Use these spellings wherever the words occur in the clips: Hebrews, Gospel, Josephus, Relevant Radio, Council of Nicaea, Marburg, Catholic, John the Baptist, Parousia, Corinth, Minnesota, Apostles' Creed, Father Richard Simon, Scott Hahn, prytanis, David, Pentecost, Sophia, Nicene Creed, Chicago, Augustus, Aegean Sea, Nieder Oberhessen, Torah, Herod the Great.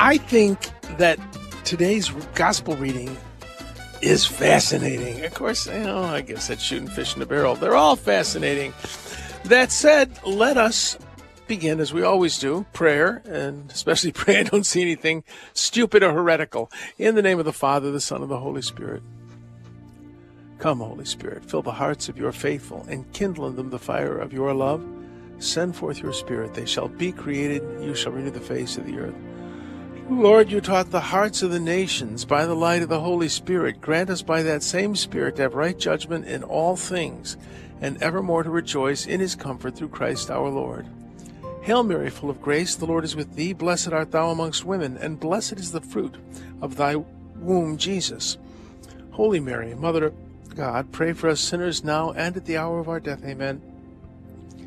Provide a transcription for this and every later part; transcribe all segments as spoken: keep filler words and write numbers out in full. I think that today's gospel reading is fascinating. Of course, you know, I guess that's shooting fish in a barrel. They're all fascinating. That said, let us begin, as we always do, prayer, and especially pray I don't see anything stupid or heretical. In the name of the Father, the Son, and the Holy Spirit. Come, Holy Spirit, fill the hearts of your faithful, and kindle in them the fire of your love. Send forth your Spirit. They shall be created. You shall renew the face of the earth. Lord, you taught the hearts of the nations by the light of the Holy Spirit. Grant us by that same Spirit to have right judgment in all things, and evermore to rejoice in his comfort through Christ our Lord. Hail Mary, full of grace, the Lord is with thee. Blessed art thou amongst women, and blessed is the fruit of thy womb, Jesus. Holy Mary, Mother of God, pray for us sinners now and at the hour of our death. Amen.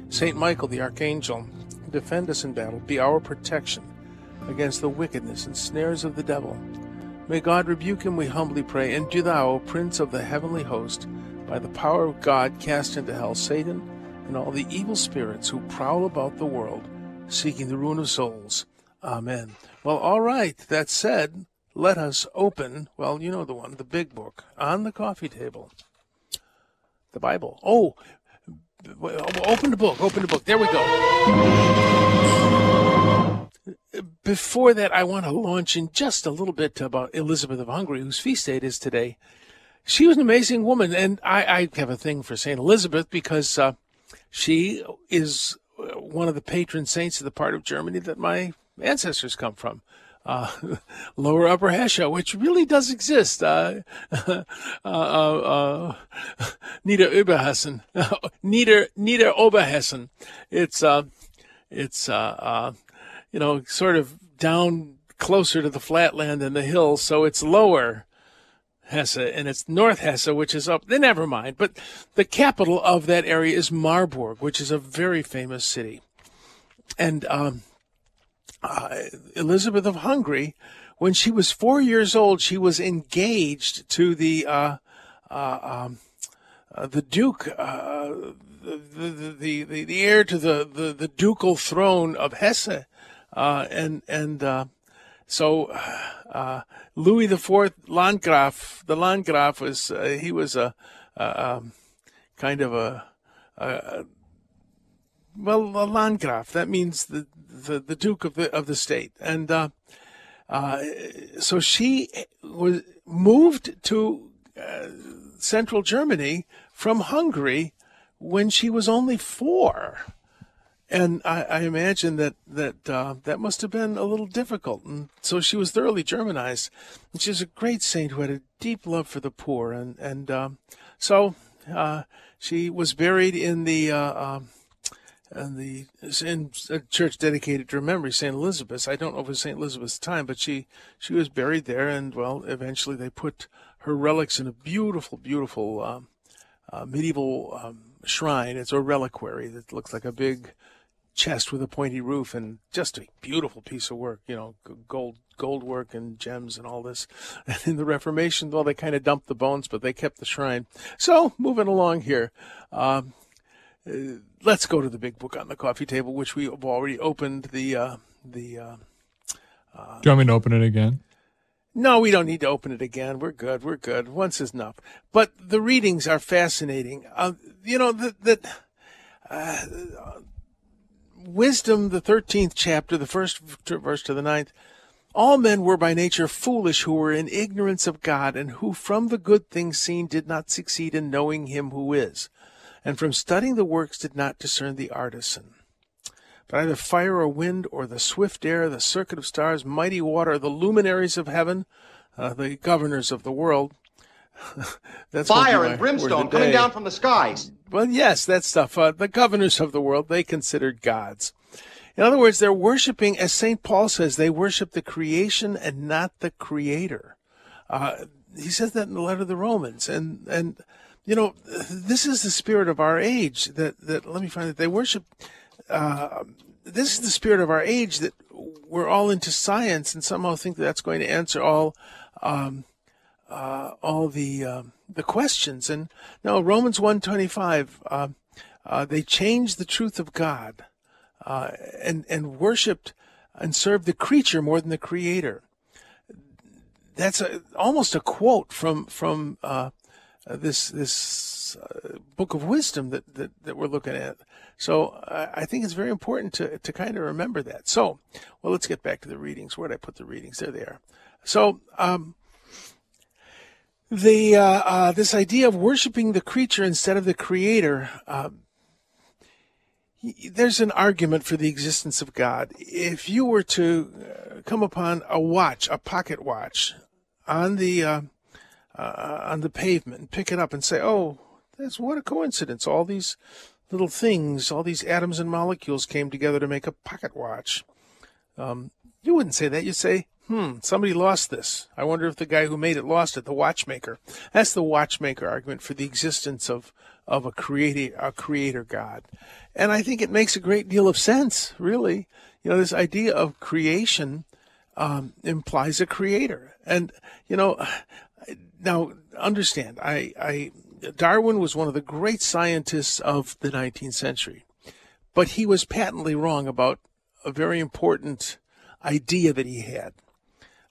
Saint Michael the Archangel, defend us in battle, be our protection against the wickedness and snares of the devil. May God rebuke him, we humbly pray, and do thou, O Prince of the heavenly host, by the power of God, cast into hell Satan and all the evil spirits who prowl about the world, seeking the ruin of souls. Amen. Well, all right, that said, let us open, well, you know the one, the big book, on the coffee table, the Bible. Oh, Open the book, open the book. There we go. Before that, I want to launch in just a little bit about Elizabeth of Hungary, whose feast date is today. She was an amazing woman, and I, I have a thing for Saint Elizabeth because uh, she is one of the patron saints of the part of Germany that my ancestors come from. Uh, Lower Upper Hesse, which really does exist. Uh, uh, uh, uh, Nieder Oberhessen, Nieder Nieder Oberhessen. It's uh, it's uh, uh, you know, sort of down closer to the flatland than the hills, so it's Lower Hesse and it's North Hesse, which is up. Then never mind. But the capital of that area is Marburg, which is a very famous city, and. Um, Uh, Elizabeth of Hungary, when she was four years old, she was engaged to the uh, uh, um, uh, the Duke, uh, the, the the the heir to the, the, the ducal throne of Hesse, uh, and and uh, so uh, Louis the Fourth Landgraf. The Landgraf was uh, he was a, a um, kind of a, a well a Landgraf. That means the The, the Duke of the of the state, and uh, uh, so she was moved to uh, central Germany from Hungary when she was only four, and I, I imagine that that uh, that must have been a little difficult. And so she was thoroughly Germanized. And she was a great saint who had a deep love for the poor, and and uh, so uh, she was buried in the. Uh, uh, And the in a church dedicated to her memory, Saint Elizabeth's. I don't know if it was Saint Elizabeth's time, but she she was buried there, and well, eventually they put her relics in a beautiful, beautiful um, uh, medieval um, shrine. It's a reliquary that looks like a big chest with a pointy roof, and just a beautiful piece of work. You know, gold gold work and gems and all this. And in the Reformation, well, they kind of dumped the bones, but they kept the shrine. So moving along here. Um, Uh, let's go to the big book on the coffee table, which we have already opened. The uh, the. Uh, uh, Do you want me to open it again? No, we don't need to open it again. We're good. We're good. Once is enough. But the readings are fascinating. Uh, you know that that uh, wisdom, the thirteenth chapter, the first verse to the ninth. All men were by nature foolish, who were in ignorance of God, and who from the good things seen did not succeed in knowing Him who is. And from studying the works did not discern the artisan. But either fire or wind, or the swift air, the circuit of stars, mighty water, the luminaries of heaven, uh, the governors of the world. That's fire and brimstone coming down from the skies. Well, yes, that stuff. Uh, the governors of the world, they considered gods. In other words, they're worshiping, as Saint Paul says, they worship the creation and not the creator. Uh, he says that in the letter to the Romans. And, and you know, this is the spirit of our age that, that let me find that they worship. Uh, this is the spirit of our age that we're all into science and somehow think that that's going to answer all um, uh, all the um, the questions. And no, Romans one twenty-five, uh, uh, they changed the truth of God uh, and and worshipped and served the creature more than the Creator. That's a, almost a quote from from uh, this this uh, book of wisdom that, that that we're looking at. So uh, I think it's very important to to kind of remember that. So, well, let's get back to the readings. Where did I put the readings? There they are. So um, the uh, uh, this idea of worshiping the creature instead of the creator, uh, there's an argument for the existence of God. If you were to come upon a watch, a pocket watch, on the uh, uh, on the pavement and pick it up and say, "Oh, that's what a coincidence! All these little things, all these atoms and molecules came together to make a pocket watch." Um, you wouldn't say that. You'd say, hmm, somebody lost this. I wonder if the guy who made it lost it, the watchmaker. That's the watchmaker argument for the existence of, of a, creati- a creator God. And I think it makes a great deal of sense, really. You know, this idea of creation um, implies a creator. And, you know, now understand, I... I Darwin was one of the great scientists of the nineteenth century, but he was patently wrong about a very important idea that he had.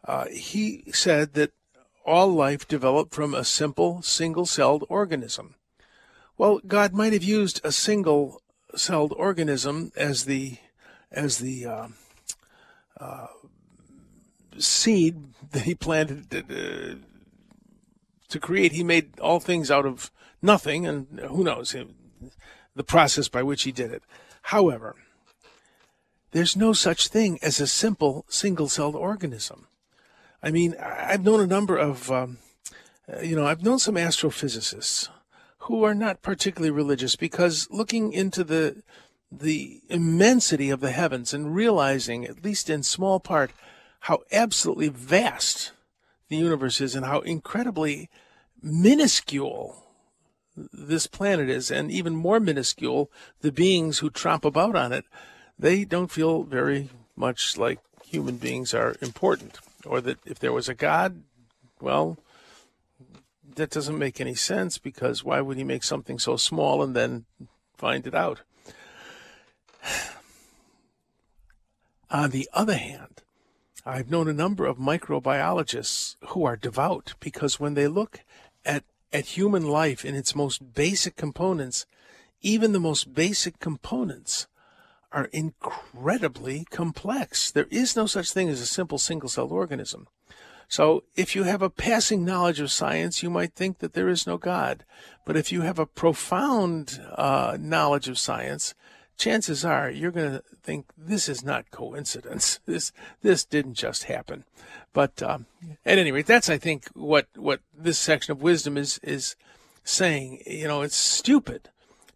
Uh, he said that all life developed from a simple, single-celled organism. Well, God might have used a single-celled organism as the as the uh, uh, seed that he planted. Uh, To create, he made all things out of nothing, and who knows him, the process by which he did it. However, there's no such thing as a simple single-celled organism. I mean, I've known a number of, um, you know, I've known some astrophysicists who are not particularly religious, because looking into the the immensity of the heavens and realizing, at least in small part, how absolutely vast the universe is and how incredibly minuscule this planet is, and even more minuscule the beings who tromp about on it, they don't feel very much like human beings are important, or that if there was a God, well, that doesn't make any sense, because why would he make something so small and then find it out? On the other hand, I've known a number of microbiologists who are devout, because when they look at, at human life in its most basic components, even the most basic components are incredibly complex. There is no such thing as a simple single-celled organism. So if you have a passing knowledge of science, you might think that there is no God. But if you have a profound uh, knowledge of science, chances are you're going to think this is not coincidence. This this didn't just happen. But um, at any rate, that's, I think, what, what this section of wisdom is is saying. You know, it's stupid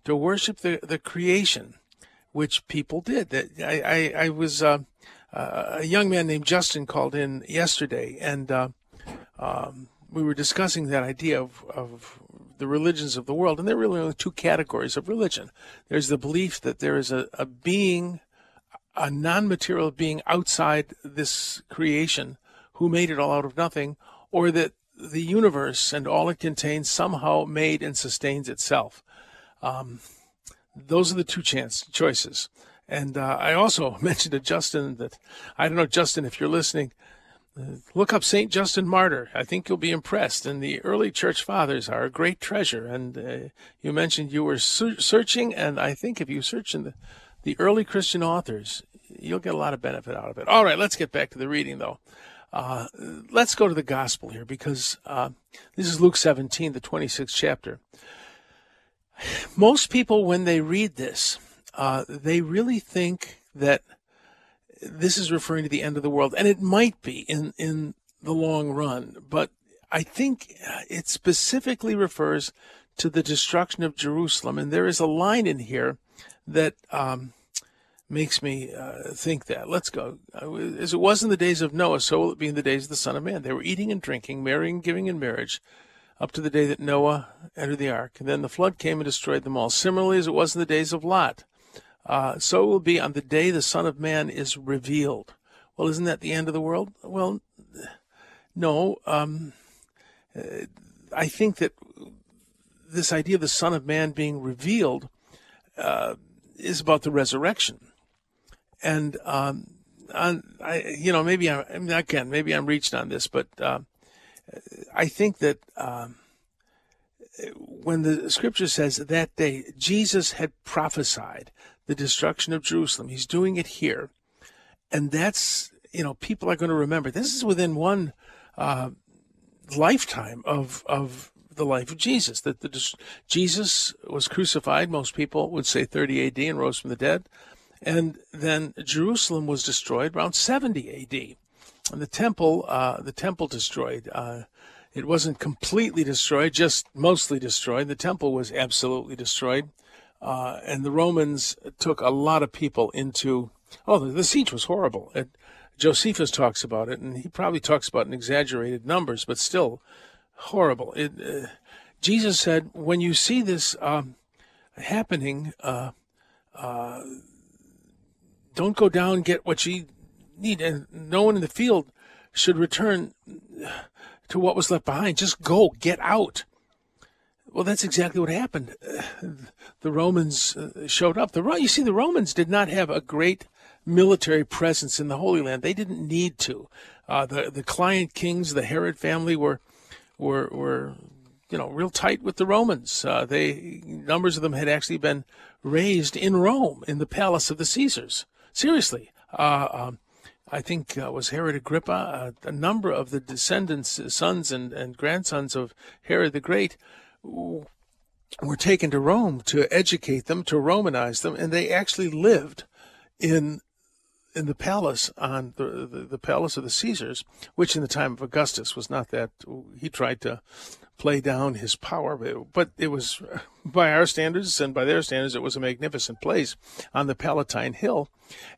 to worship the, the creation, which people did. I, I, I was uh, uh, a young man named Justin called in yesterday, and uh, um, we were discussing that idea of, of the religions of the world, and there are really only two categories of religion. There's the belief that there is a, a being, a non-material being outside this creation who made it all out of nothing, or that the universe and all it contains somehow made and sustains itself. Um, those are the two chance choices. And uh, I also mentioned to Justin that, I don't know, Justin, if you're listening, look up Saint Justin Martyr. I think you'll be impressed. And the early church fathers are a great treasure. And uh, you mentioned you were searching, and I think if you search in the, the early Christian authors, you'll get a lot of benefit out of it. All right, let's get back to the reading, though. Uh, let's go to the gospel here, because uh, this is Luke seventeen, the twenty-sixth chapter. Most people, when they read this, uh, they really think that this is referring to the end of the world, and it might be in, in the long run, but I think it specifically refers to the destruction of Jerusalem. And there is a line in here that um, makes me uh, think that. Let's go. As it was in the days of Noah, so will it be in the days of the Son of Man. They were eating and drinking, marrying and giving in marriage, up to the day that Noah entered the ark. And then the flood came and destroyed them all. Similarly, as it was in the days of Lot, uh, so it will be on the day the Son of Man is revealed. Well, isn't that the end of the world? Well, no. Um, I think that this idea of the Son of Man being revealed uh, is about the resurrection. And, um, on, I, you know, maybe I'm, again, maybe I'm reaching on this, but uh, I think that um, when the Scripture says that day, Jesus had prophesied the destruction of Jerusalem. He's doing it here. And that's, you know, people are going to remember. This is within one uh, lifetime of of the life of Jesus. That the Jesus was crucified, most people would say thirty A D and rose from the dead. And then Jerusalem was destroyed around seventy A D And the temple, uh, the temple destroyed. Uh, it wasn't completely destroyed, just mostly destroyed. The temple was absolutely destroyed. Uh, and the Romans took a lot of people into... Oh, the, the siege was horrible. It, Josephus talks about it, and he probably talks about it in exaggerated numbers, but still horrible. It, uh, Jesus said, when you see this um, happening, uh, uh, don't go down and get what you need. And no one in the field should return to what was left behind. Just go, get out. Well, that's exactly what happened. The Romans showed up. The you see, the Romans did not have a great military presence in the Holy Land. They didn't need to. Uh, the the client kings, the Herod family, were were were you know real tight with the Romans. Uh, they numbers of them had actually been raised in Rome in the palace of the Caesars. Seriously, uh, um, I think uh, was Herod Agrippa. Uh, a number of the descendants, sons and and grandsons of Herod the Great, were taken to Rome to educate them, to Romanize them, and they actually lived in in the palace on the, the the palace of the Caesars, which in the time of Augustus was not that. He tried to play down his power, but, but it was, by our standards and by their standards, it was a magnificent place on the Palatine Hill,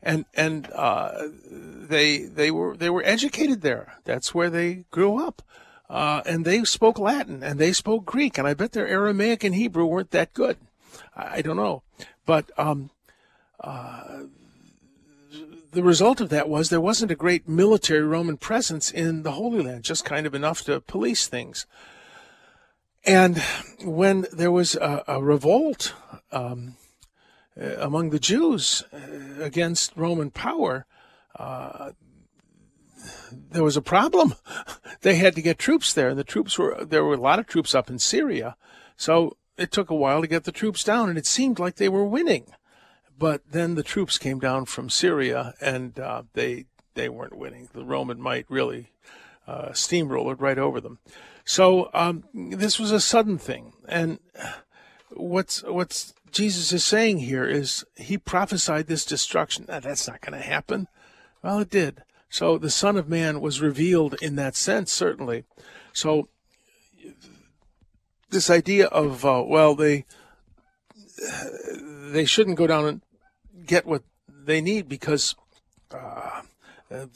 and and uh, they they were they were educated there. That's where they grew up. Uh, and they spoke Latin, and they spoke Greek, and I bet their Aramaic and Hebrew weren't that good. I, I don't know. But um, uh, the result of that was there wasn't a great military Roman presence in the Holy Land, just kind of enough to police things. And when there was a, a revolt um, among the Jews against Roman power, uh there was a problem. They had to get troops there, and the troops were there were a lot of troops up in Syria, so it took a while to get the troops down, and it seemed like they were winning, but then the troops came down from Syria, and uh, they they weren't winning. The Roman might really uh, steamrolled right over them. So um, this was a sudden thing, and what's what's Jesus is saying here is he prophesied this destruction. Now, that's not going to happen. Well, it did. So the Son of Man was revealed in that sense, certainly. So this idea of, uh, well, they they shouldn't go down and get what they need because, uh,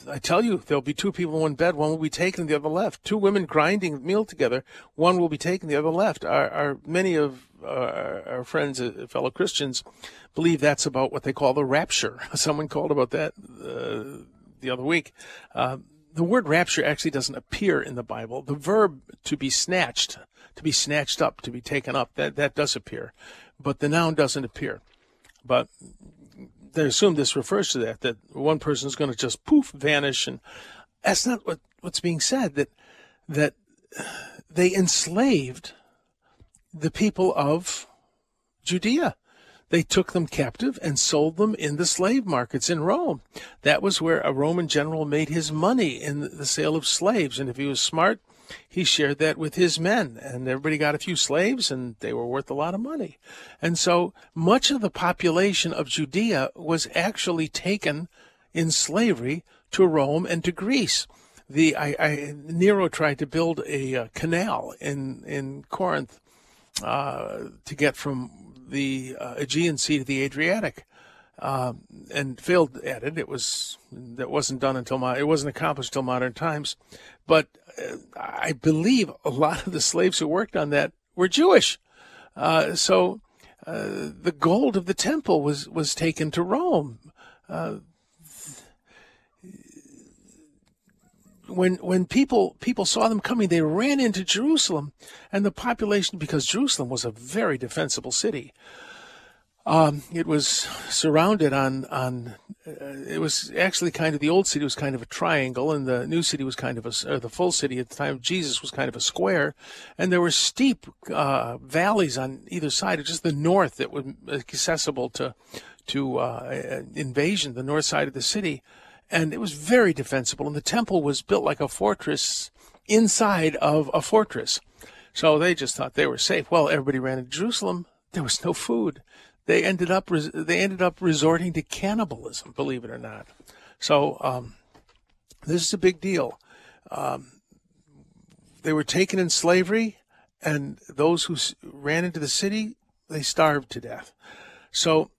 I tell you, there'll be two people in one bed. One will be taken, the other left. Two women grinding a meal together. One will be taken, the other left. Our, our many of our, our friends, uh, fellow Christians, believe that's about what they call the rapture. Someone called about that uh the other week. Uh, the word rapture actually doesn't appear in the Bible. The verb to be snatched, to be snatched up, to be taken up, that, that does appear. But the noun doesn't appear. But they assume this refers to that, that one person is going to just poof, vanish. And that's not what, what's being said, that that they enslaved the people of Judea. They took them captive and sold them in the slave markets in Rome. That was where a Roman general made his money, in the sale of slaves. And if he was smart, he shared that with his men. And everybody got a few slaves, and they were worth a lot of money. And so much of the population of Judea was actually taken in slavery to Rome and to Greece. The I, I, Nero tried to build a uh, canal in, in Corinth uh, to get from the uh, Aegean Sea to the Adriatic, Um, and failed at it. It was that wasn't done until my, it wasn't accomplished till modern times. But uh, I believe a lot of the slaves who worked on that were Jewish. Uh, so uh, the gold of the temple was was taken to Rome. Uh, when when people people saw them coming, they ran into Jerusalem, and the population, because Jerusalem was a very defensible city. Um, it was surrounded on, on uh, it was actually kind of, the old city was kind of a triangle, and the new city was kind of a, or the full city at the time of Jesus was kind of a square, and there were steep uh, valleys on either side, just the north that was accessible to, to uh, invasion, the north side of the city, and it was very defensible, and the temple was built like a fortress inside of a fortress, so they just thought they were safe. Well, everybody ran into Jerusalem, there was no food. They ended up they ended up resorting to cannibalism, believe it or not. So um, this is a big deal. Um, they were taken in slavery, and those who ran into the city, they starved to death. So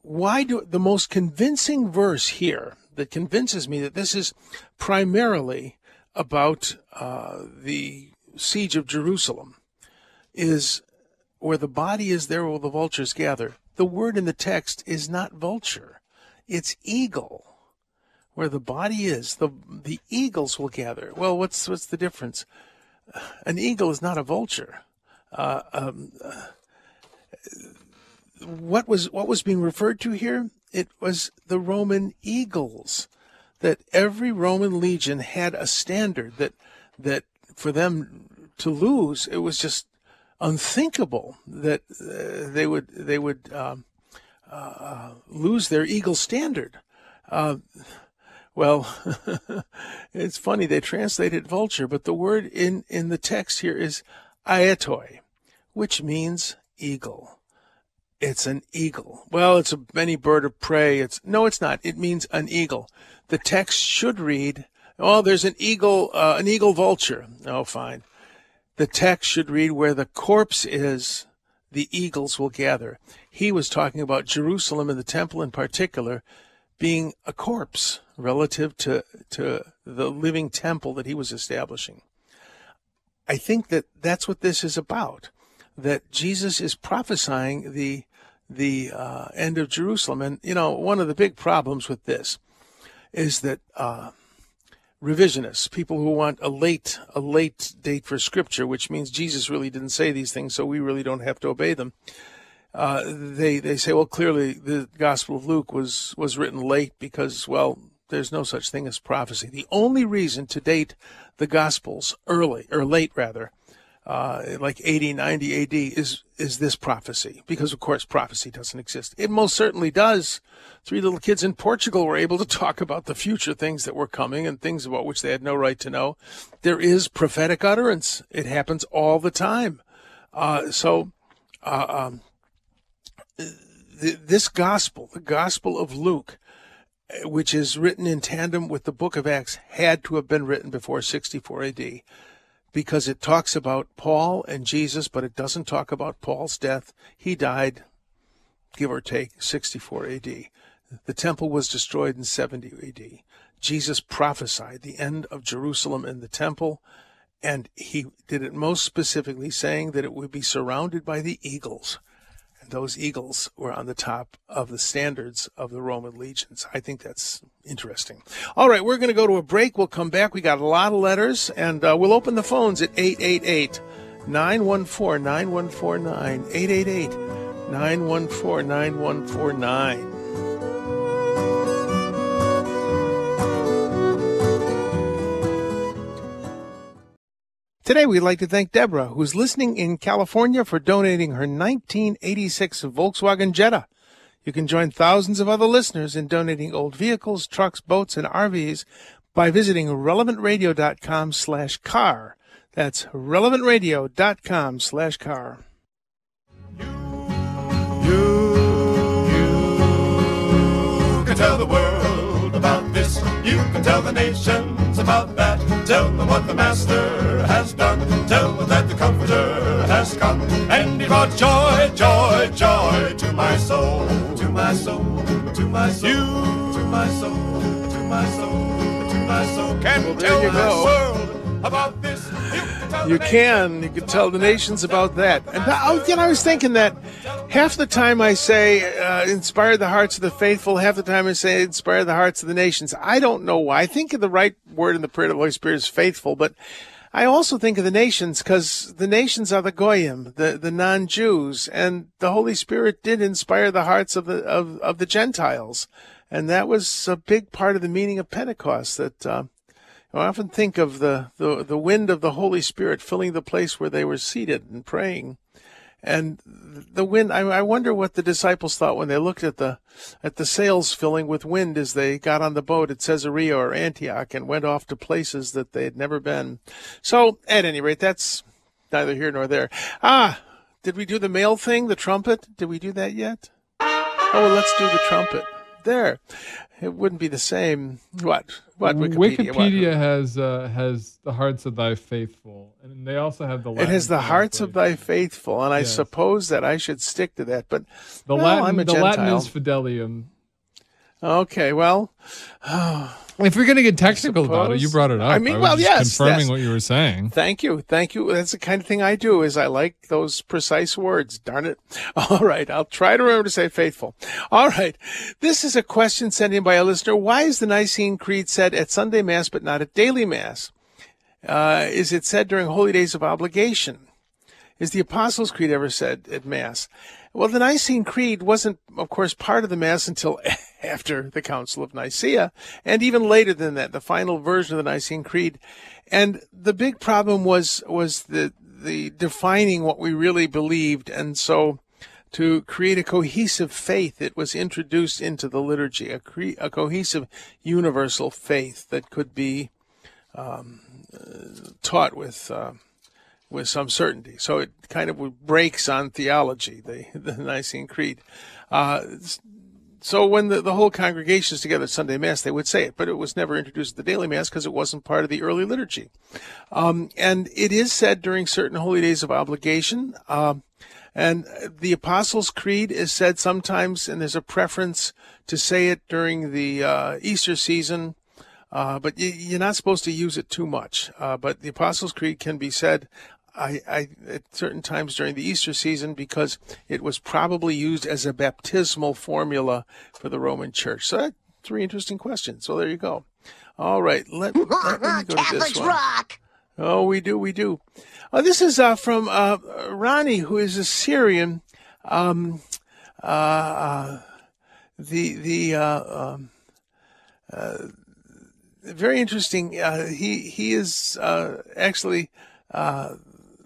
why do the most convincing verse here that convinces me that this is primarily about uh, the siege of Jerusalem is, where the body is, there will the vultures gather. The word in the text is not vulture, it's eagle. Where the body is, the the eagles will gather. Well, what's what's the difference? An eagle is not a vulture. Uh, um, uh, what was what was being referred to here? It was the Roman eagles. That every Roman legion had a standard that that for them to lose, it was just unthinkable that uh, they would they would um, uh, lose their eagle standard. Uh, well, it's funny, they translated vulture, but the word in, in the text here is aetoi, which means eagle. It's an eagle. Well, it's a any bird of prey. It's no, it's not. It means an eagle. The text should read, "Oh, there's an eagle, uh, an eagle vulture." Oh, fine. The text should read, where the corpse is, the eagles will gather. He was talking about Jerusalem and the temple in particular being a corpse relative to, to the living temple that he was establishing. I think that that's what this is about, that Jesus is prophesying the, the uh, end of Jerusalem. And, you know, one of the big problems with this is that Uh, revisionists, people who want a late a late date for Scripture, which means Jesus really didn't say these things, so we really don't have to obey them. Uh, they they say, well, clearly the Gospel of Luke was was written late because, well, there's no such thing as prophecy. The only reason to date the Gospels early or late rather, uh, like eighty, ninety A D, is is this prophecy, because of course prophecy doesn't exist. It most certainly does. Three little kids in Portugal were able to talk about the future things that were coming and things about which they had no right to know. There is prophetic utterance. It happens all the time. Uh, so uh, um, th- this gospel, the Gospel of Luke, which is written in tandem with the book of Acts, had to have been written before sixty-four A D, because it talks about Paul and Jesus, but it doesn't talk about Paul's death. He died, give or take, sixty-four A D. The temple was destroyed in seventy A D. Jesus prophesied the end of Jerusalem and the temple, and he did it most specifically saying that it would be surrounded by the eagles. And those eagles were on the top of the standards of the Roman legions. I think that's interesting. All right, we're going to go to a break. We'll come back. We got a lot of letters, and uh, we'll open the phones at eight eight eight, nine one four, nine one four nine, eight eight eight, nine one four, nine one four nine. Today, we'd like to thank Deborah, who's listening in California, for donating her nineteen eighty-six Volkswagen Jetta. You can join thousands of other listeners in donating old vehicles, trucks, boats, and R Vs by visiting relevantradio.com slash car. That's relevantradio.com slash car. You, you, you can tell the world about this. You can tell the nations about that. Tell them what the Master has done. Tell them that the Comforter has come. And he brought joy, joy, joy to my soul, to my soul, to my soul, to my soul, to my soul, to my soul. Can well, tell the go. world about this. You can tell, you, the can. you can tell the nations about that. And I, again, I was thinking that half the time I say uh, inspire the hearts of the faithful, half the time I say inspire the hearts of the nations. I don't know why. I think the right word in the prayer of the Holy Spirit is faithful, but I also think of the nations because the nations are the goyim, the, the non-Jews, and the Holy Spirit did inspire the hearts of the of, of the Gentiles, and that was a big part of the meaning of Pentecost. That uh, I often think of the, the the wind of the Holy Spirit filling the place where they were seated and praying, and the wind. I, I wonder what the disciples thought when they looked at the at the sails filling with wind as they got on the boat at Caesarea or Antioch and went off to places that they had never been. So, at any rate, that's neither here nor there. Ah, did we do the male thing, the trumpet? Did we do that yet? Oh, let's do the trumpet. There. It wouldn't be the same. What? What? Wikipedia, Wikipedia what? has uh, has the hearts of thy faithful, and they also have the Latin. It has the hearts of thy faithful, and yes. I suppose that I should stick to that. But the well, Latin, I'm a the Gentile. Latin is Fidelium. Okay, well, oh, if you're going to get technical about it, you brought it up. I mean, I was well, just yes, confirming what you were saying. Thank you, thank you. That's the kind of thing I do. Is I like those precise words. Darn it! All right, I'll try to remember to say faithful. All right, this is a question sent in by a listener. Why is the Nicene Creed said at Sunday Mass but not at daily Mass? Uh, is it said during holy days of obligation? Is the Apostles' Creed ever said at Mass? Well, the Nicene Creed wasn't, of course, part of the Mass until after the Council of Nicaea, and even later than that, the final version of the Nicene Creed. And the big problem was was the the defining what we really believed, and so to create a cohesive faith, it was introduced into the liturgy, a, cre- a cohesive universal faith that could be um, uh, taught with... Uh, with some certainty. So it kind of breaks on theology, the, the Nicene Creed. Uh, so when the, the whole congregation is together at Sunday Mass, they would say it, but it was never introduced at the daily Mass because it wasn't part of the early liturgy. Um, and it is said during certain holy days of obligation. Um, and the Apostles' Creed is said sometimes, and there's a preference to say it during the uh, Easter season. Uh, but you, you're not supposed to use it too much. Uh, but the Apostles' Creed can be said I, I, at certain times during the Easter season because it was probably used as a baptismal formula for the Roman Church. So three interesting questions. So there you go. All right. Let, let me go to this one. Rock. Oh, we do, we do. Uh, this is uh, from uh, Ronnie, who is a Syrian. Um, uh, uh, the the uh, um, uh, Very interesting. Uh, he he is uh, actually uh,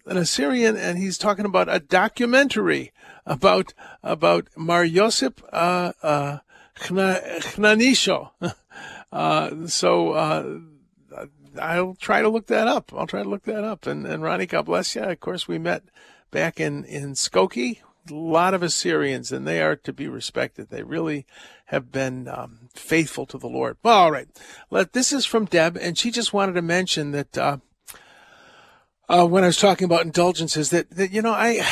an Assyrian, and he's talking about a documentary about about Mar Yosip uh, uh, Khnanisho. uh, so uh, I'll try to look that up. I'll try to look that up. And, and Ronnie, God bless you. Of course, we met back in, in Skokie. A lot of Assyrians, and they are to be respected. They really have been um, faithful to the Lord. Well, all right. Let, this is from Deb, and she just wanted to mention that uh, uh, when I was talking about indulgences, that, that you know, I,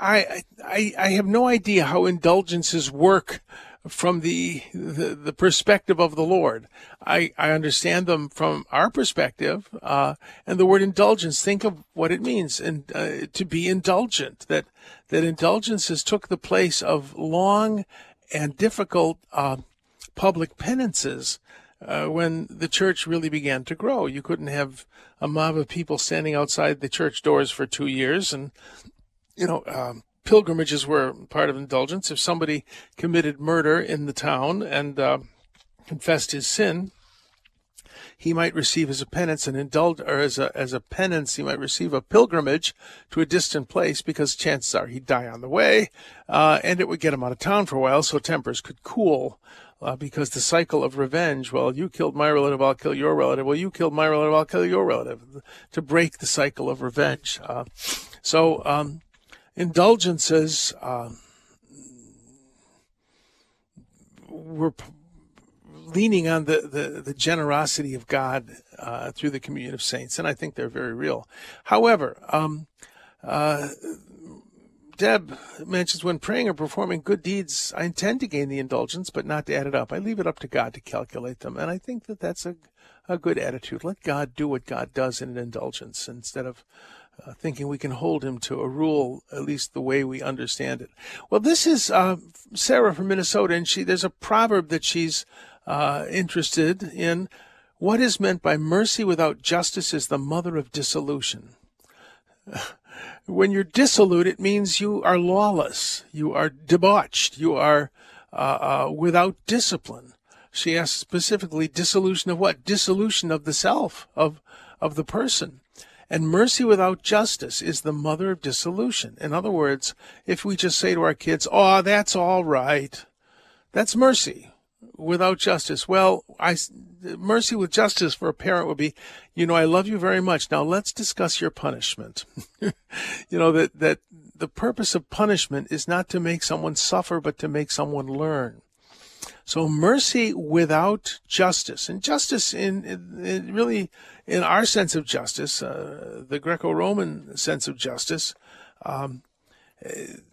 I, I, I have no idea how indulgences work from the, the, the perspective of the Lord. I, I understand them from our perspective. Uh, and the word indulgence, think of what it means and uh, to be indulgent, that, that indulgences took the place of long and difficult uh, public penances uh, when the church really began to grow. You couldn't have a mob of people standing outside the church doors for two years and, you know, um, pilgrimages were part of indulgence. If somebody committed murder in the town and uh, confessed his sin, he might receive as a penance an indulge, or as a as a penance he might receive a pilgrimage to a distant place because chances are he'd die on the way, uh, and it would get him out of town for a while so tempers could cool. Uh, because the cycle of revenge, well, you killed my relative, I'll kill your relative. Well, you killed my relative, I'll kill your relative. To break the cycle of revenge. Uh, so, um, Indulgences um, were p- leaning on the, the, the generosity of God uh, through the communion of saints, and I think they're very real. However, um, uh, Deb mentions, when praying or performing good deeds, I intend to gain the indulgence, but not to add it up. I leave it up to God to calculate them. And I think that that's a, a good attitude. Let God do what God does in an indulgence instead of uh, thinking we can hold him to a rule, at least the way we understand it. Well, this is uh, Sarah from Minnesota, and she there's a proverb that she's uh, interested in. What is meant by mercy without justice is the mother of dissolution. When you're dissolute, it means you are lawless, you are debauched, you are uh, uh, without discipline. She asks specifically, dissolution of what? Dissolution of the self, of of the person. And mercy without justice is the mother of dissolution. In other words, if we just say to our kids, oh, that's all right, that's mercy without justice. Well, I, mercy with justice for a parent would be, you know, I love you very much. Now let's discuss your punishment. you know, that, that the purpose of punishment is not to make someone suffer, but to make someone learn. So mercy without justice. And justice in, in, in really, in our sense of justice, uh, the Greco-Roman sense of justice, um,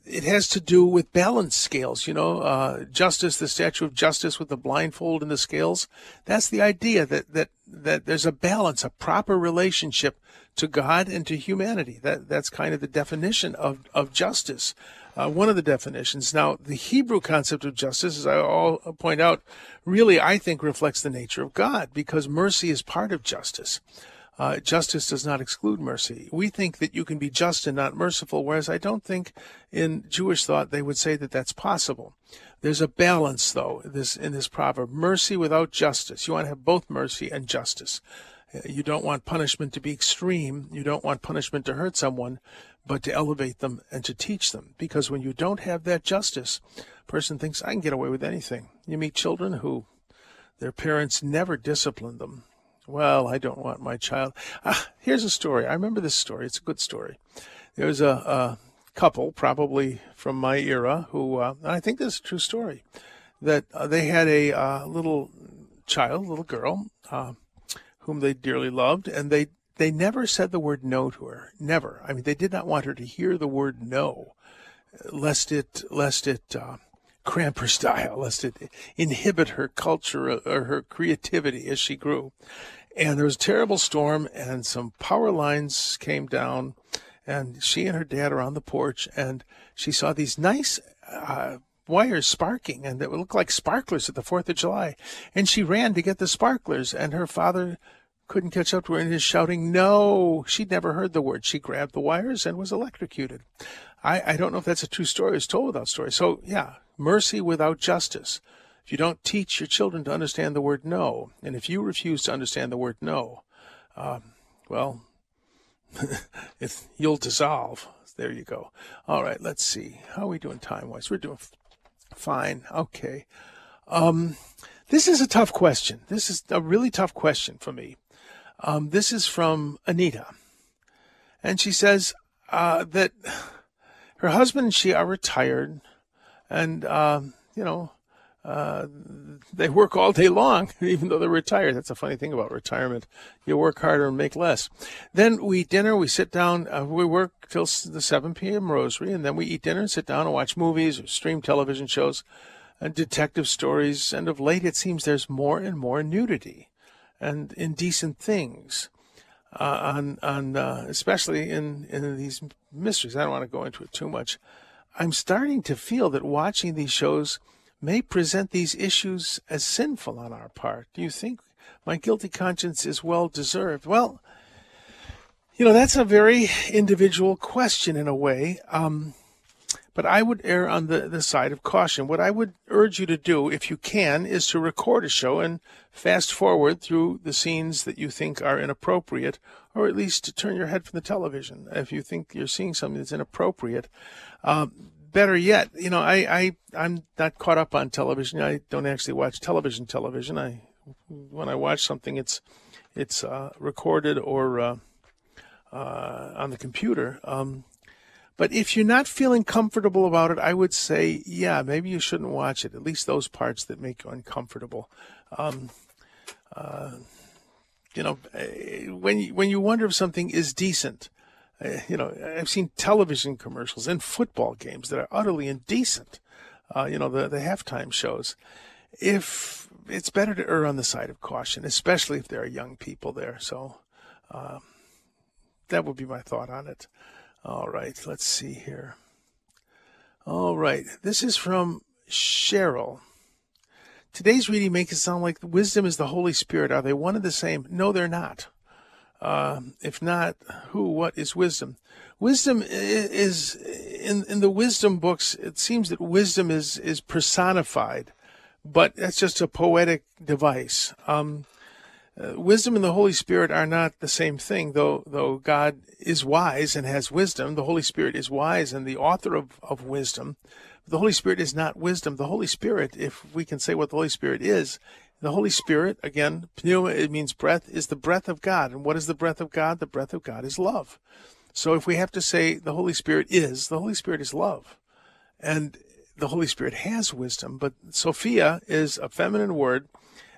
it has to do with balance scales, you know, uh, justice, the statue of justice with the blindfold and the scales. That's the idea that, that, that there's a balance, a proper relationship to God and to humanity. That, that's kind of the definition of, of justice, uh, one of the definitions. Now, the Hebrew concept of justice, as I all point out, really, I think, reflects the nature of God, because mercy is part of justice. Uh, justice does not exclude mercy. We think that you can be just and not merciful, whereas I don't think in Jewish thought they would say that that's possible. There's a balance, though, this in this proverb, mercy without justice. You want to have both mercy and justice. You don't want punishment to be extreme. You don't want punishment to hurt someone, but to elevate them and to teach them. Because when you don't have that justice, a person thinks, I can get away with anything. You meet children who their parents never disciplined them. Well, I don't want my child. Ah, here's a story. I remember this story. It's a good story. There was a, a couple, probably from my era, who, uh, and I think this is a true story, that uh, they had a uh, little child, little girl, uh, whom they dearly loved, and they, they never said the word no to her. Never. I mean, they did not want her to hear the word no, lest it, lest it, uh, cramp her style, lest it inhibit her culture or her creativity as she grew. And there was a terrible storm, and some power lines came down, and she and her dad are on the porch, and she saw these nice uh, wires sparking, and that would look like sparklers at the fourth of July. And she ran to get the sparklers, and her father couldn't catch up to her and is shouting, no. She'd never heard the word. She grabbed the wires and was electrocuted. I, I don't know if that's a true story. It's told without story. So, yeah. Mercy without justice. If you don't teach your children to understand the word no, and if you refuse to understand the word no, um, well, if you'll dissolve. There you go. All right, let's see. How are we doing time-wise? We're doing f- fine. Okay. Um, this is a tough question. This is a really tough question for me. Um, this is from Anita, and she says uh, that her husband and she are retired, and, uh, you know, uh, they work all day long, even though they're retired. That's a funny thing about retirement. You work harder and make less. Then we eat dinner, we sit down, uh, we work till the seven p.m. rosary, and then we eat dinner and sit down and watch movies or stream television shows and detective stories. And of late, it seems there's more and more nudity and indecent things, uh, on on uh, especially in, in these mysteries. I don't want to go into it too much. I'm starting to feel that watching these shows may present these issues as sinful on our part. Do you think my guilty conscience is well deserved? Well, you know, that's a very individual question in a way, um, but I would err on the, the side of caution. What I would urge you to do, if you can, is to record a show and fast forward through the scenes that you think are inappropriate, or at least to turn your head from the television if you think you're seeing something that's inappropriate. Um, better yet, you know, I, I, I'm not caught up on television. I don't actually watch television television. I, when I watch something, it's it's uh, recorded or uh, uh, on the computer. Um, but if you're not feeling comfortable about it, I would say, yeah, maybe you shouldn't watch it, at least those parts that make you uncomfortable. Um, uh, You know, when you, when you wonder if something is decent, you know, I've seen television commercials and football games that are utterly indecent, uh, you know, the, the halftime shows. If it's better to err on the side of caution, especially if there are young people there. So um, that would be my thought on it. All right, let's see here. All right, this is from Cheryl. Today's reading makes it sound like wisdom is the Holy Spirit. Are they one and the same? No, they're not. Uh, if not, who, what is wisdom? Wisdom is, in in the wisdom books, it seems that wisdom is, is personified, but that's just a poetic device. Um, uh, wisdom and the Holy Spirit are not the same thing, though though God is wise and has wisdom. The Holy Spirit is wise and the author of, of wisdom. The Holy Spirit is not wisdom. The Holy Spirit, if we can say what the Holy Spirit is, the Holy Spirit, again, pneuma, it means breath, is the breath of God. And what is the breath of God? The breath of God is love. So if we have to say the Holy Spirit is, the Holy Spirit is love. And the Holy Spirit has wisdom, but Sophia is a feminine word.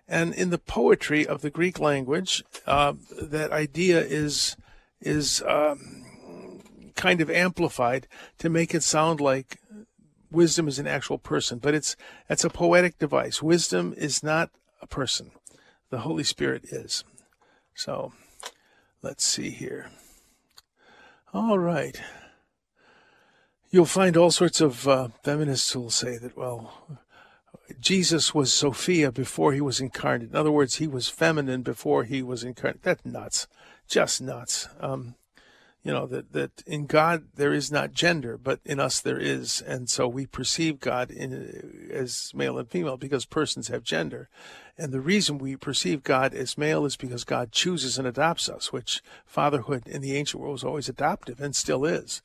And in the poetry of the Greek language, uh, that idea is, is um, kind of amplified to make it sound like wisdom is an actual person. But it's, it's a poetic device. Wisdom is not a person. The Holy Spirit is. So let's see here. All right. You'll find all sorts of uh, feminists who will say that, well, Jesus was Sophia before he was incarnate. In other words, he was feminine before he was incarnate. That's nuts. Just nuts. Um, you know, that, that in God there is not gender, but in us there is. And so we perceive God in, as male and female because persons have gender. And the reason we perceive God as male is because God chooses and adopts us, which fatherhood in the ancient world was always adoptive and still is.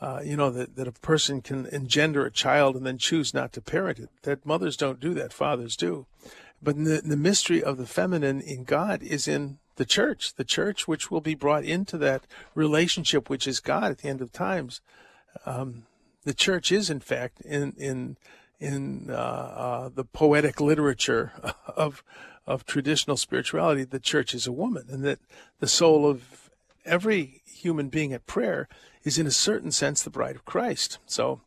Uh, you know, that, that a person can engender a child and then choose not to parent it. That mothers don't do that, fathers do. But the, the mystery of the feminine in God is in the church, the church which will be brought into that relationship which is God at the end of times. Um, the church is, in fact, in in in uh, uh, the poetic literature of of traditional spirituality, the church is a woman, and that the soul of every human being at prayer is, in a certain sense, the bride of Christ. So,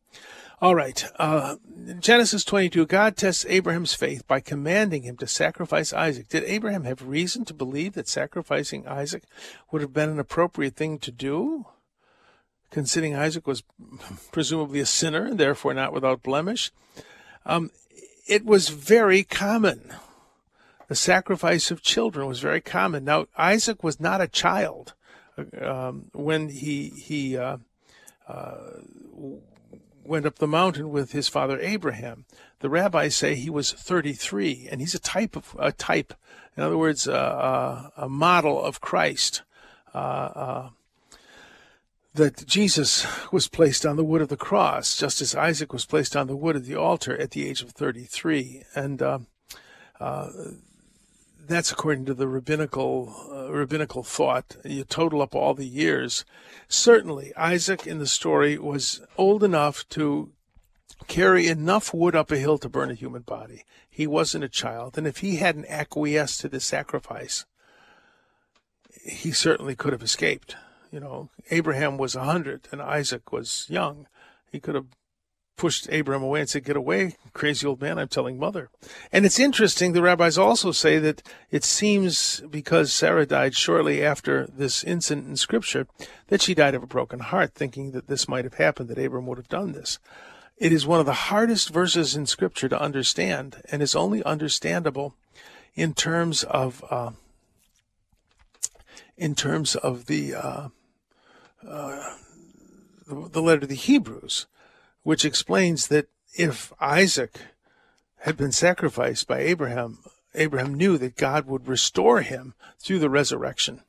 all right, uh, Genesis twenty-two, God tests Abraham's faith by commanding him to sacrifice Isaac. Did Abraham have reason to believe that sacrificing Isaac would have been an appropriate thing to do, considering Isaac was presumably a sinner and therefore not without blemish? Um, it was very common. The sacrifice of children was very common. Now, Isaac was not a child. Um, when he he uh, uh, went up the mountain with his father Abraham, the rabbis say he was thirty-three, and he's a type of a type. In other words, uh, a model of Christ. Uh, uh, that Jesus was placed on the wood of the cross, just as Isaac was placed on the wood of the altar at the age of thirty-three, and. Uh, uh, That's according to the rabbinical uh, rabbinical thought. You total up all the years. Certainly, Isaac in the story was old enough to carry enough wood up a hill to burn a human body. He wasn't a child, and if he hadn't acquiesced to the sacrifice, he certainly could have escaped. You know, Abraham was a hundred, and Isaac was young. He could have pushed Abraham away and said, get away, crazy old man, I'm telling mother. And it's interesting, the rabbis also say that it seems, because Sarah died shortly after this incident in Scripture, that she died of a broken heart, thinking that this might have happened, that Abraham would have done this. It is one of the hardest verses in Scripture to understand, and is only understandable in terms of uh, in terms of the, uh, uh, the, the letter to the Hebrews, which explains that if Isaac had been sacrificed by Abraham, Abraham knew that God would restore him through the resurrection.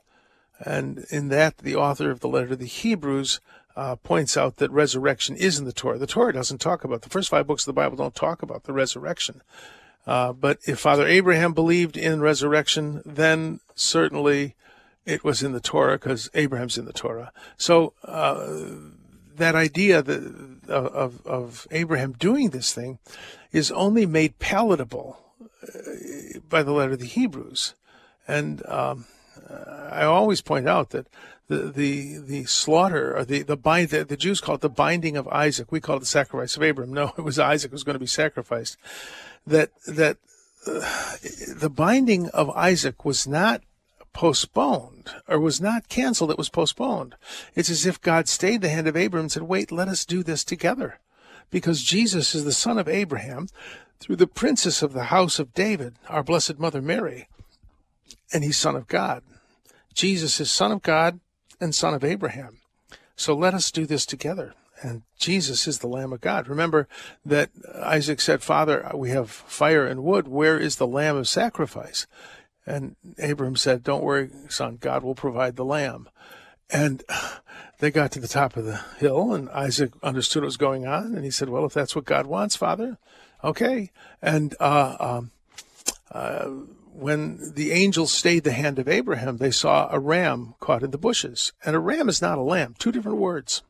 And in that, the author of the letter to the Hebrews uh, points out that resurrection is in the Torah. The Torah doesn't talk about, the first five books of the Bible don't talk about the resurrection. Uh, but if Father Abraham believed in resurrection, then certainly it was in the Torah, because Abraham's in the Torah. So uh, that idea that, Of, of Abraham doing this thing is only made palatable by the letter of the Hebrews. And um, uh, I always point out that the the, the slaughter, or the the, bind, the the Jews call it the binding of Isaac. We call it the sacrifice of Abraham. No, it was Isaac who was going to be sacrificed. That that uh, the binding of Isaac was not postponed, or was not canceled. It was postponed. It's as if God stayed the hand of Abraham and said, "Wait, let us do this together," because Jesus is the son of Abraham through the princess of the house of David, our Blessed Mother Mary, and he's son of God. Jesus is son of God and son of Abraham. So let us do this together. And Jesus is the Lamb of God. Remember that Isaac said, "Father, we have fire and wood. Where is the lamb of sacrifice?" And Abraham said, "Don't worry, son, God will provide the lamb." And they got to the top of the hill, and Isaac understood what was going on. And he said, "Well, if that's what God wants, Father, okay." And uh, um, uh, when the angels stayed the hand of Abraham, they saw a ram caught in the bushes. And a ram is not a lamb, two different words.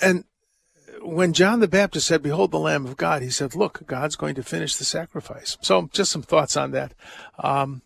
And when John the Baptist said, "Behold the Lamb of God," he said, "Look, God's going to finish the sacrifice." So just some thoughts on that. Um,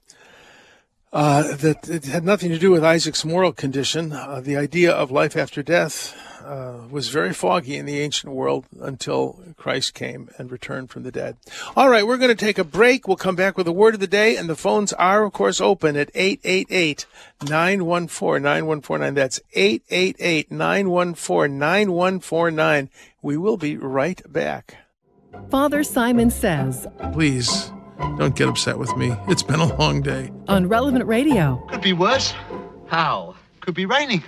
Uh, that it had nothing to do with Isaac's moral condition. Uh, the idea of life after death uh, was very foggy in the ancient world until Christ came and returned from the dead. All right, we're going to take a break. We'll come back with a word of the day, and the phones are, of course, open at eight eight eight, nine one four, nine one four nine. That's eight eight eight, nine one four, nine one four nine. We will be right back. Father Simon Says. Please. Don't get upset with me. It's been a long day. On Relevant Radio. Could be worse. How? Could be raining.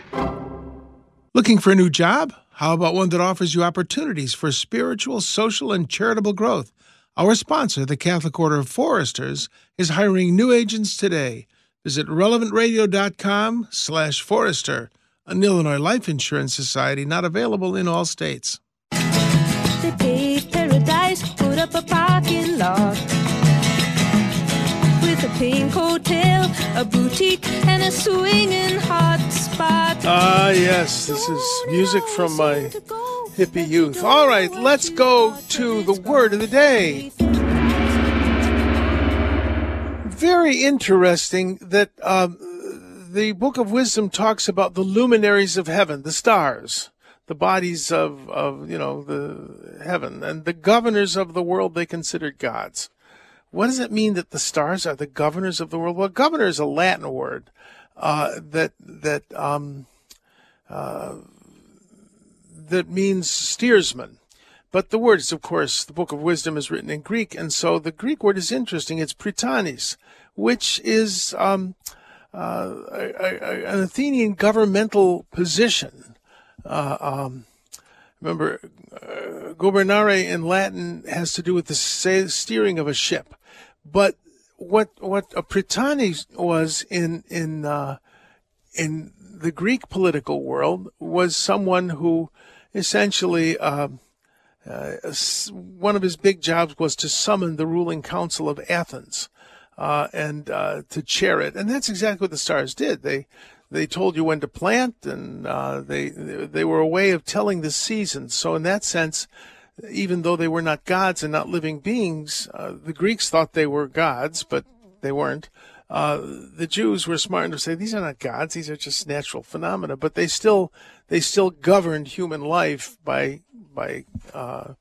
Looking for a new job? How about one that offers you opportunities for spiritual, social, and charitable growth? Our sponsor, the Catholic Order of Foresters, is hiring new agents today. Visit relevantradio.com slash forester, an Illinois life insurance society not available in all states. They paved paradise, put up a parking lot. A pink hotel, a boutique, and a swinging hot spot. Ah, yes, this is music from my hippie youth. All right, let's go to the word of the day. Very interesting that um, the Book of Wisdom talks about the luminaries of heaven, the stars, the bodies of, of, you know, the heaven, and the governors of the world they considered gods. What does it mean that the stars are the governors of the world? Well, governor is a Latin word uh, that that um, uh, that means steersman. But the word is, of course, the Book of Wisdom is written in Greek, and so the Greek word is interesting. It's prytanis, which is um, uh, a, a, an Athenian governmental position. Uh, um, remember, uh, gobernare in Latin has to do with the steering of a ship. But what what a prytanis was in in uh, in the Greek political world was someone who essentially uh, uh, one of his big jobs was to summon the ruling council of Athens uh, and uh, to chair it, and that's exactly what the stars did. They they told you when to plant, and uh, they they were a way of telling the seasons. So in that sense, even though they were not gods and not living beings, uh, the Greeks thought they were gods, but they weren't. Uh, the Jews were smart enough to say, these are not gods, these are just natural phenomena. But they still they still governed human life by by uh,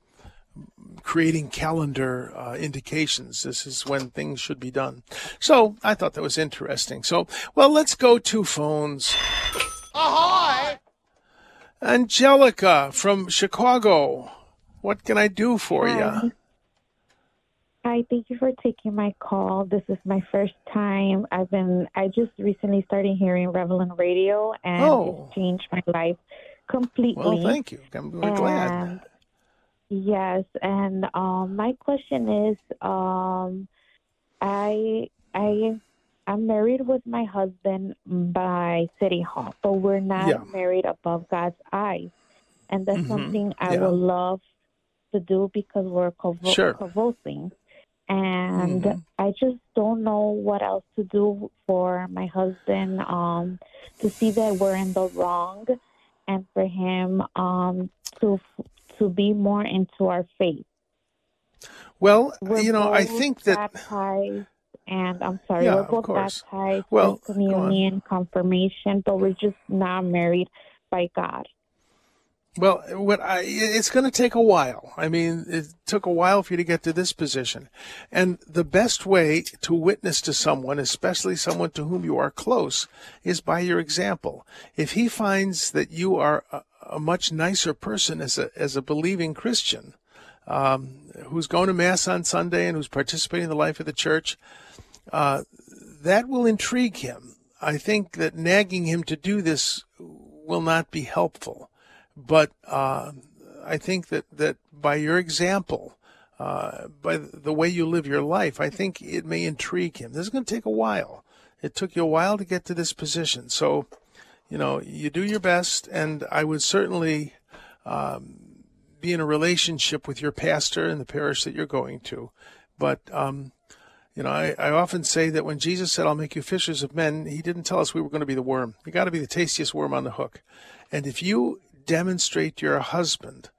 creating calendar uh, indications. This is when things should be done. So I thought that was interesting. So, well, let's go to phones. Ahoy! Angelica from Chicago. What can I do for you? Hi, thank you for taking my call. This is my first time. I've been, I just recently started hearing Relevant Radio, and oh. It's changed my life completely. Well, thank you. I'm really and, glad. Yes, and um, my question is, um, I, I, I'm married with my husband by City Hall, but we're not yeah. married above God's eyes, and that's mm-hmm. something I yeah. would love to do because we're convul- sure. convulsing, and mm. I just don't know what else to do for my husband um to see that we're in the wrong, and for him um to to be more into our faith. Well, we're you know, I think that baptized, and I'm sorry, yeah, we're both baptized, well, communion, confirmation, but we're just not married by God. Well, what I, it's going to take a while. I mean, it took a while for you to get to this position. And the best way to witness to someone, especially someone to whom you are close, is by your example. If he finds that you are a, a much nicer person as a, as a believing Christian, um, who's going to Mass on Sunday and who's participating in the life of the church, uh, that will intrigue him. I think that nagging him to do this will not be helpful. But uh, I think that, that by your example, uh, by the way you live your life, I think it may intrigue him. This is going to take a while. It took you a while to get to this position. So, you know, you do your best, and I would certainly um, be in a relationship with your pastor in the parish that you're going to. But, um, you know, I, I often say that when Jesus said, "I'll make you fishers of men," he didn't tell us we were going to be the worm. You got to be the tastiest worm on the hook. And if you demonstrate to your husband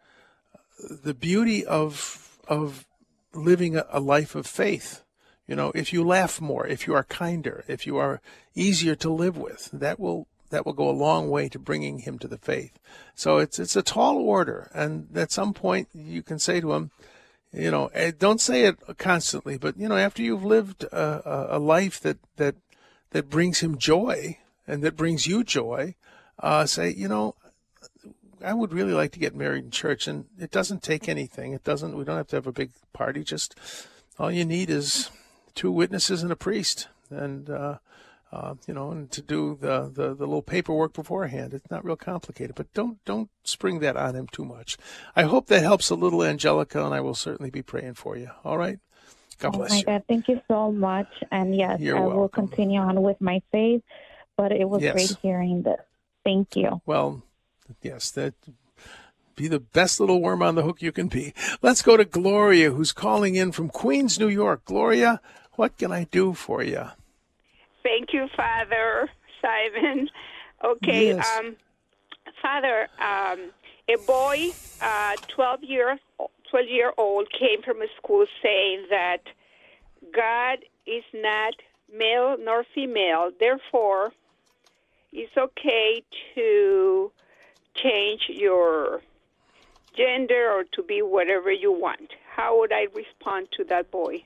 the beauty of of living a, a life of faith, you know, if you laugh more, if you are kinder, if you are easier to live with, that will that will go a long way to bringing him to the faith. So it's it's a tall order, and at some point you can say to him, you know, don't say it constantly, but you know, after you've lived a, a life that that that brings him joy and that brings you joy, uh, say, you know, I would really like to get married in church, and it doesn't take anything. It doesn't, we don't have to have a big party. Just all you need is two witnesses and a priest, and, uh, uh, you know, and to do the, the, the little paperwork beforehand. It's not real complicated, but don't, don't spring that on him too much. I hope that helps a little, Angelica, and I will certainly be praying for you. All right. God bless you. Oh my God. Thank you so much. And yes, I will continue on with my faith, but it was great hearing this. Thank you. Well, yes, that be the best little worm on the hook you can be. Let's go to Gloria, who's calling in from Queens, New York. Gloria, what can I do for you? Thank you, Father Simon. Okay, yes. um, Father, um, a boy, uh, twelve year, twelve year old, came from a school saying that God is not male nor female. Therefore, it's okay to change your gender or to be whatever you want. How would I respond to that boy?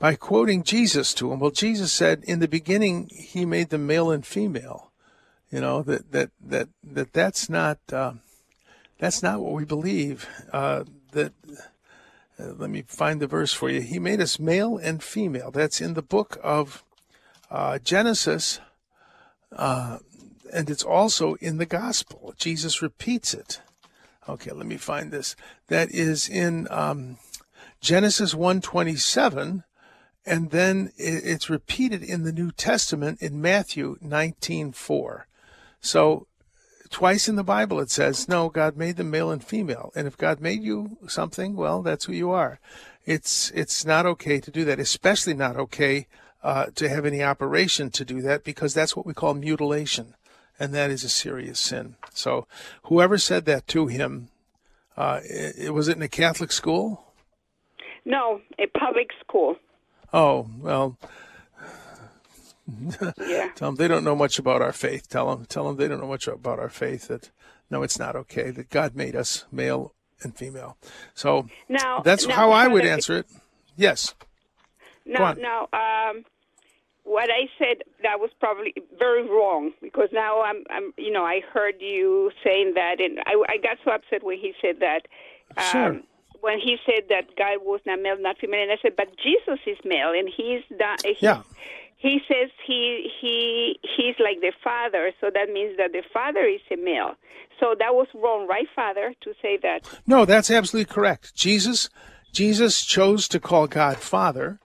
By quoting Jesus to him. Well, Jesus said, in the beginning, he made them male and female. You know, that that that, that that's not uh, that's not what we believe. Uh, that uh, let me find the verse for you. He made us male and female. That's in the book of uh, Genesis. Uh, and it's also in the gospel. Jesus repeats it. Okay, let me find this. That is in um, Genesis one twenty-seven, and then it's repeated in the New Testament in Matthew nineteen four. So twice in the Bible it says, no, God made them male and female. And if God made you something, well, that's who you are. It's, it's not okay to do that, especially not okay Uh, to have any operation to do that, because that's what we call mutilation, and that is a serious sin. So whoever said that to him, uh, it, it, was it in a Catholic school? No, a public school. Oh, well, yeah. Tell them they don't know much about our faith. Tell them, tell them they don't know much about our faith, that no, it's not okay, that God made us male and female. So now, that's now, how I would answer it. Yes. Now, now, um, what I said, that was probably very wrong, because now I'm, I'm you know, I heard you saying that, and I, I got so upset when he said that. Um, sure. When he said that God was not male, not female, and I said, but Jesus is male, and he's the, he, yeah. he says he he he's like the Father, so that means that the Father is a male. So that was wrong, right, Father, to say that? No, that's absolutely correct. Jesus, Jesus chose to call God Father.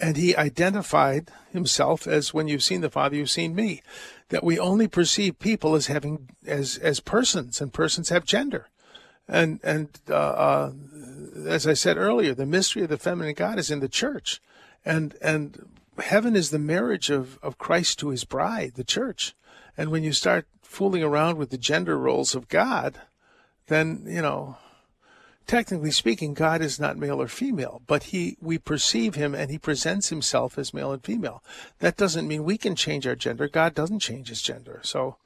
And he identified himself as, when you've seen the Father, you've seen me, that we only perceive people as having, as, as persons, and persons have gender. And, and uh, uh, as I said earlier, the mystery of the feminine God is in the church. And, and heaven is the marriage of, of Christ to his bride, the church. And when you start fooling around with the gender roles of God, then, you know, technically speaking, God is not male or female, but he we perceive him and he presents himself as male and female. That doesn't mean we can change our gender. God doesn't change his gender. So,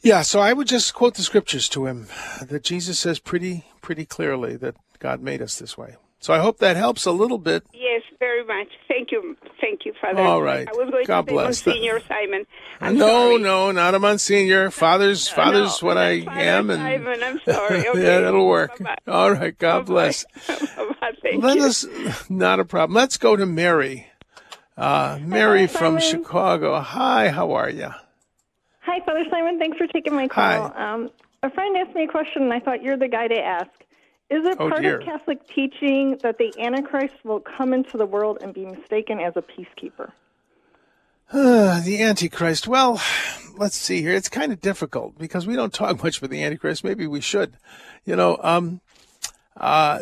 yeah, so I would just quote the scriptures to him, that Jesus says pretty, pretty clearly that God made us this way. So I hope that helps a little bit. Yes, very much. Thank you. Thank you, Father. All right. I was going God to say bless Monsignor the... Simon. I'm no, sorry. no, not a Monsignor. Father's no, father's no, what I am. And... Simon, I'm sorry. Okay. Yeah, that'll work. Bye-bye. All right. God Bye-bye. bless. Bye-bye. Thank Let you. us, not a problem. Let's go to Mary. Uh, Mary Hi, from Simon. Chicago. Hi, how are you? Hi, Father Simon. Thanks for taking my call. Hi. Um, a friend asked me a question, and I thought you're the guy to ask. Is it oh, part dear. of Catholic teaching that the Antichrist will come into the world and be mistaken as a peacekeeper? Uh, the Antichrist. Well, let's see here. It's kind of difficult because we don't talk much about the Antichrist. Maybe we should. You know, um, uh,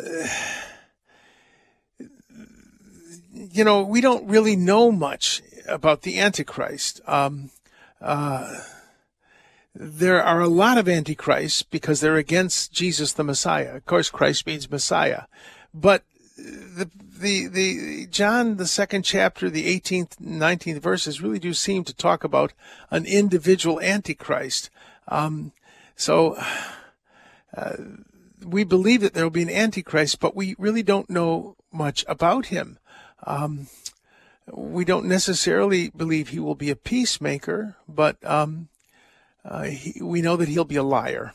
you know, we don't really know much about the Antichrist. Um, uh, There are a lot of antichrists because they're against Jesus the Messiah. Of course, Christ means Messiah. But the the the John, the second chapter, the eighteenth, nineteenth verses really do seem to talk about an individual antichrist. Um, so uh, we believe that there will be an antichrist, but we really don't know much about him. Um, we don't necessarily believe he will be a peacemaker, but... Um, Uh, he, we know that he'll be a liar.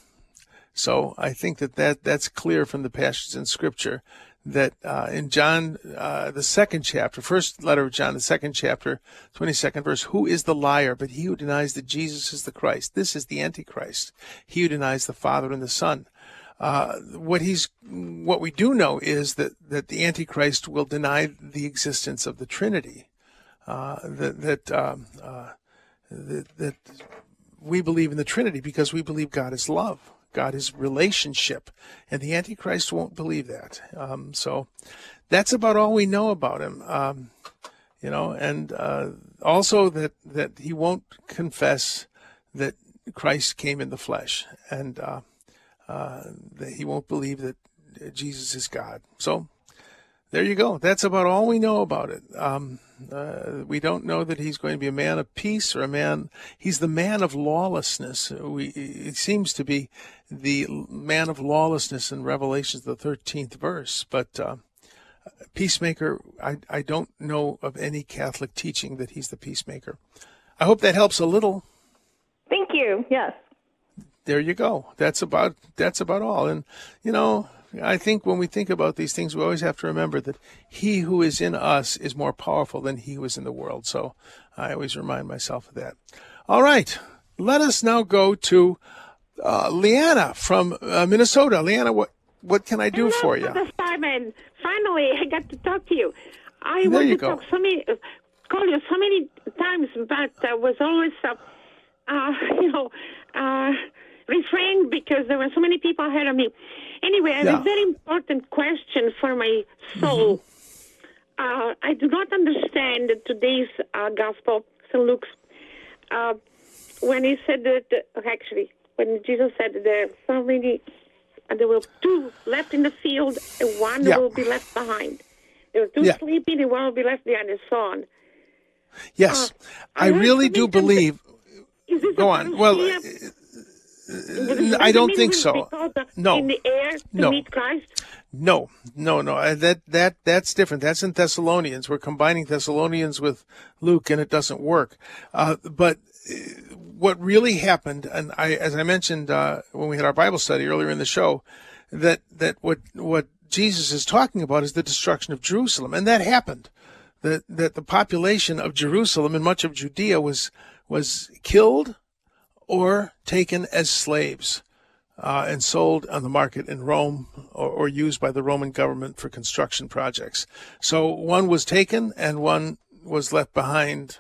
So I think that, that that's clear from the passages in Scripture that uh, in John, uh, the second chapter, first letter of John, the second chapter, twenty-second verse, who is the liar but he who denies that Jesus is the Christ? This is the Antichrist, he who denies the Father and the Son. Uh, what he's, what we do know is that, that the Antichrist will deny the existence of the Trinity, uh, that, that, um, uh, that, that, we believe in the Trinity because we believe God is love, God is relationship, and the Antichrist won't believe that. Um, so that's about all we know about him, um, you know, and uh, also that, that he won't confess that Christ came in the flesh, and uh, uh, that he won't believe that Jesus is God. So there you go. That's about all we know about it. Um, uh, we don't know that he's going to be a man of peace or a man. He's the man of lawlessness. We, it seems to be the man of lawlessness in Revelation, the thirteenth verse. But uh, peacemaker, I, I don't know of any Catholic teaching that he's the peacemaker. I hope that helps a little. Thank you. Yes. There you go. That's about that's about all. And, you know, I think when we think about these things, we always have to remember that he who is in us is more powerful than he who is in the world. So I always remind myself of that. All right. Let us now go to uh, Leanna from uh, Minnesota. Leanna, what, what can I do Hello, for you? Father Simon. Finally, I got to talk to you. I there wanted you to go. Talk so many, uh, call you so many times, but I uh, was always, uh, uh, you know, uh, refrained because there were so many people ahead of me. Anyway, I have yeah. a very important question for my soul. Mm-hmm. uh, I do not understand today's uh, gospel, Saint Luke's, uh, when he said that, uh, actually, when Jesus said that there are so many, uh, there were two left in the field, and one yeah. will be left behind. There were two yeah. sleeping, and one will be left behind, and so on. Yes, uh, I really do believe... Is this Go on, well... Uh, I don't think so. No, in the air to no, meet Christ? no, no, no. That that that's different. That's in Thessalonians. We're combining Thessalonians with Luke, and it doesn't work. Uh, but what really happened, and I, as I mentioned uh, when we had our Bible study earlier in the show, that that what what Jesus is talking about is the destruction of Jerusalem, and that happened. That that the population of Jerusalem and much of Judea was was killed or taken as slaves uh, and sold on the market in Rome or, or used by the Roman government for construction projects. So one was taken and one was left behind,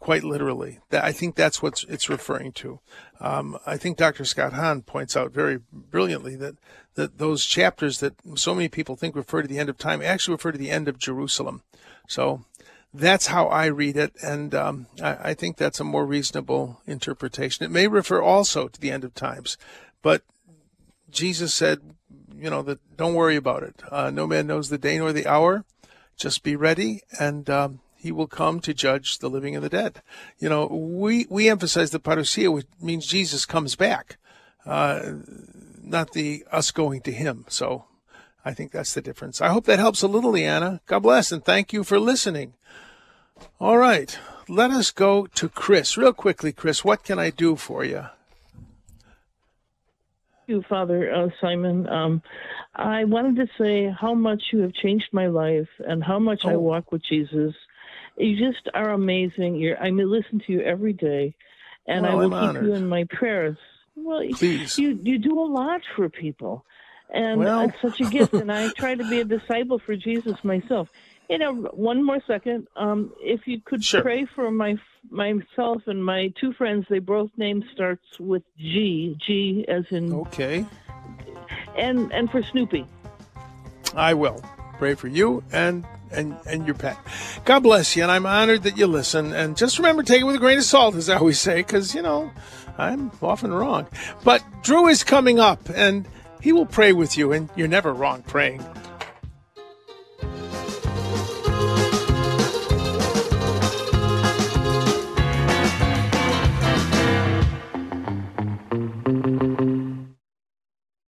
quite literally. That, I think that's what it's referring to. Um, I think Doctor Scott Hahn points out very brilliantly that, that those chapters that so many people think refer to the end of time actually refer to the end of Jerusalem. So that's how I read it, and um, I, I think that's a more reasonable interpretation. It may refer also to the end of times, but Jesus said you know, the, don't worry about it. Uh, no man knows the day nor the hour. Just be ready, and um, he will come to judge the living and the dead. You know, we, we emphasize the parousia, which means Jesus comes back, uh, not the us going to him. So I think that's the difference. I hope that helps a little, Leanna. God bless, and thank you for listening. All right, let us go to Chris. Real quickly, Chris, what can I do for you? Thank you, Father uh, Simon. Um, I wanted to say how much you have changed my life and how much oh. I walk with Jesus. You just are amazing. You're, I mean, listen to you every day, and well, I will I'm keep honored. you in my prayers. Well, Please. You, you do a lot for people, and well. it's such a gift, and I try to be a disciple for Jesus myself. You know, one more second. Um, if you could sure. pray for my myself and my two friends, they both names starts with G. G as in okay. And and for Snoopy. I will pray for you and and and your pet. God bless you, and I'm honored that you listen. And just remember, take it with a grain of salt, as I always say, because you know I'm often wrong. But Drew is coming up, and he will pray with you, and you're never wrong praying.